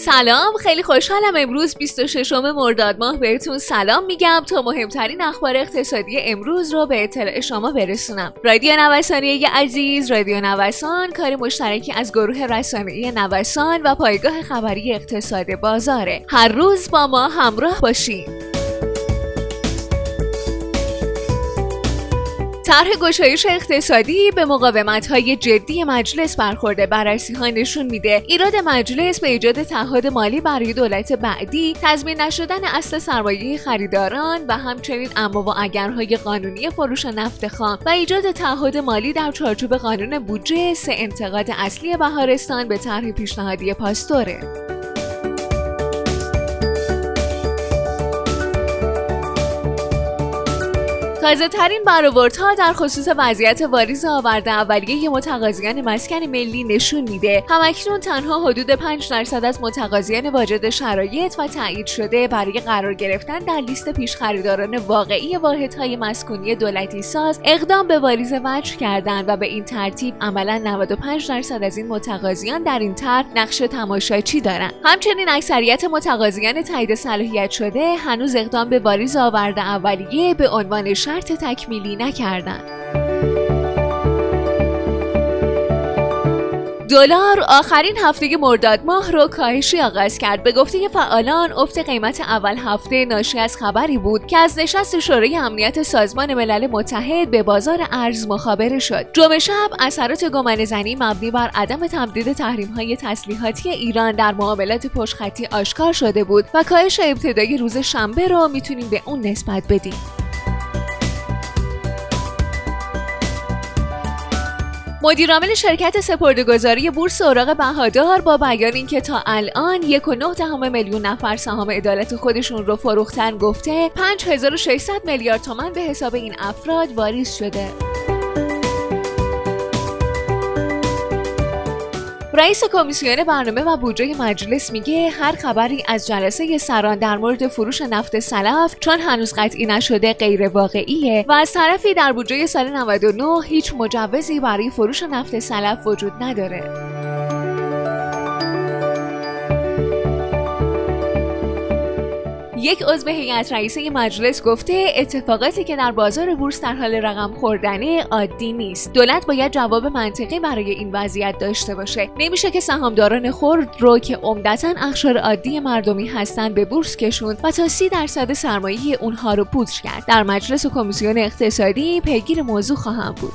سلام، خیلی خوشحالم امروز 26 مرداد ماه بهتون سلام میگم تا مهمترین اخبار اقتصادی امروز رو به اطلاع شما برسونم. رادیو نوسانی عزیز، رادیو نوسان کار مشترکی از گروه رسانی نوسان و پایگاه خبری اقتصاد بازاره. هر روز با ما همراه باشید. طرح گشایش اقتصادی به مقاومت‌های جدی مجلس برخورده. بررسی‌ها نشون میده ایراد مجلس به ایجاد تعهد مالی برای دولت بعدی، تضمین نشدن اصل سرمایه خریداران و همچنین اما و اگرهای قانونی فروش نفت خام و ایجاد تعهد مالی در چارچوب قانون بودجه، سه انتقاد اصلی بهارستان به طرح پیشنهادی پاستوره. تازه‌ترین برآوردها در خصوص وضعیت واریز آورده اولیه متقاضیان مسکن ملی نشون میده همکنون تنها حدود 5% از متقاضیان واجد شرایط و تایید شده برای قرار گرفتن در لیست پیشخریداران واقعی واحدهای مسکونی دولتی ساز اقدام به واریز وجه کردن و به این ترتیب عملاً 95% از این متقاضیان در این طرح نقش تماشاچی دارند. همچنین اکثریت متقاضیان تایید صلاحیت شده هنوز اقدام به واریز آورده اولیه به عنوان شرط تکمیلی نکردند. دلار آخرین هفته مرداد ماه رو کاهشی آغاز کرد. به گفته فعالان افت قیمت اول هفته ناشی از خبری بود که از نشست شورای امنیت سازمان ملل متحد به بازار ارز مخابره شد. جمعه شب اثرات گمانه‌زنی مبنی بر عدم تمدید تحریم‌های تسلیحاتی ایران در معاملات پشت‌خطی آشکار شده بود و کاهش ابتدایی روز شنبه رو میتونیم به اون نسبت بدیم. مدیرعامل شرکت سپرده‌گذاری بورس اوراق بهادار با بیان اینکه تا الان 1.9 میلیون نفر سهام عدالت خودشون رو فروختن گفته 5600 میلیارد تومان به حساب این افراد واریز شده. رئیس کمیسیون برنامه و بودجه مجلس میگه هر خبری از جلسه سران در مورد فروش نفت سلف چون هنوز قطعی نشده غیر واقعیه و از طرفی در بودجه سال 99 هیچ مجوزی برای فروش نفت سلف وجود نداره. یک عضو هیئت رئیسه مجلس گفته اتفاقاتی که در بازار بورس در حال رقم خوردنه عادی نیست. دولت باید جواب منطقی برای این وضعیت داشته باشه. نمیشه که سهامداران خرد رو که عمدتاً اقشار عادی مردمی هستن به بورس کشوند و تا 30% سرمایه اونها رو پودر کرد. در مجلس و کمیسیون اقتصادی پیگیر موضوع خواهم بود.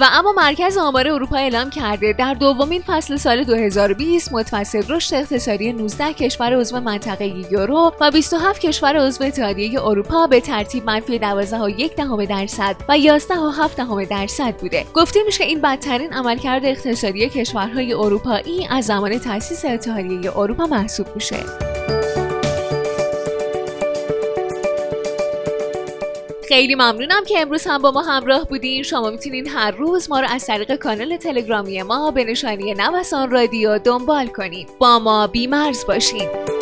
و اما مرکز آمار اروپا اعلام کرده در دومین فصل سال 2020 متوسط رشد اقتصادی 19 کشور عضو منطقه یورو و 27 کشور عضو اتحادیه اروپا به ترتیب -12.1% و 11.7% بوده. گفته میشه این بدترین عملکرد اقتصادی کشورهای اروپایی از زمان تأسیس اتحادیه اروپا محسوب میشه. خیلی ممنونم که امروز هم با ما همراه بودین. شما میتونین هر روز ما رو از طریق کانال تلگرامی ما به نشانی نوسان رادیو دنبال کنین. با ما بیمرز باشین.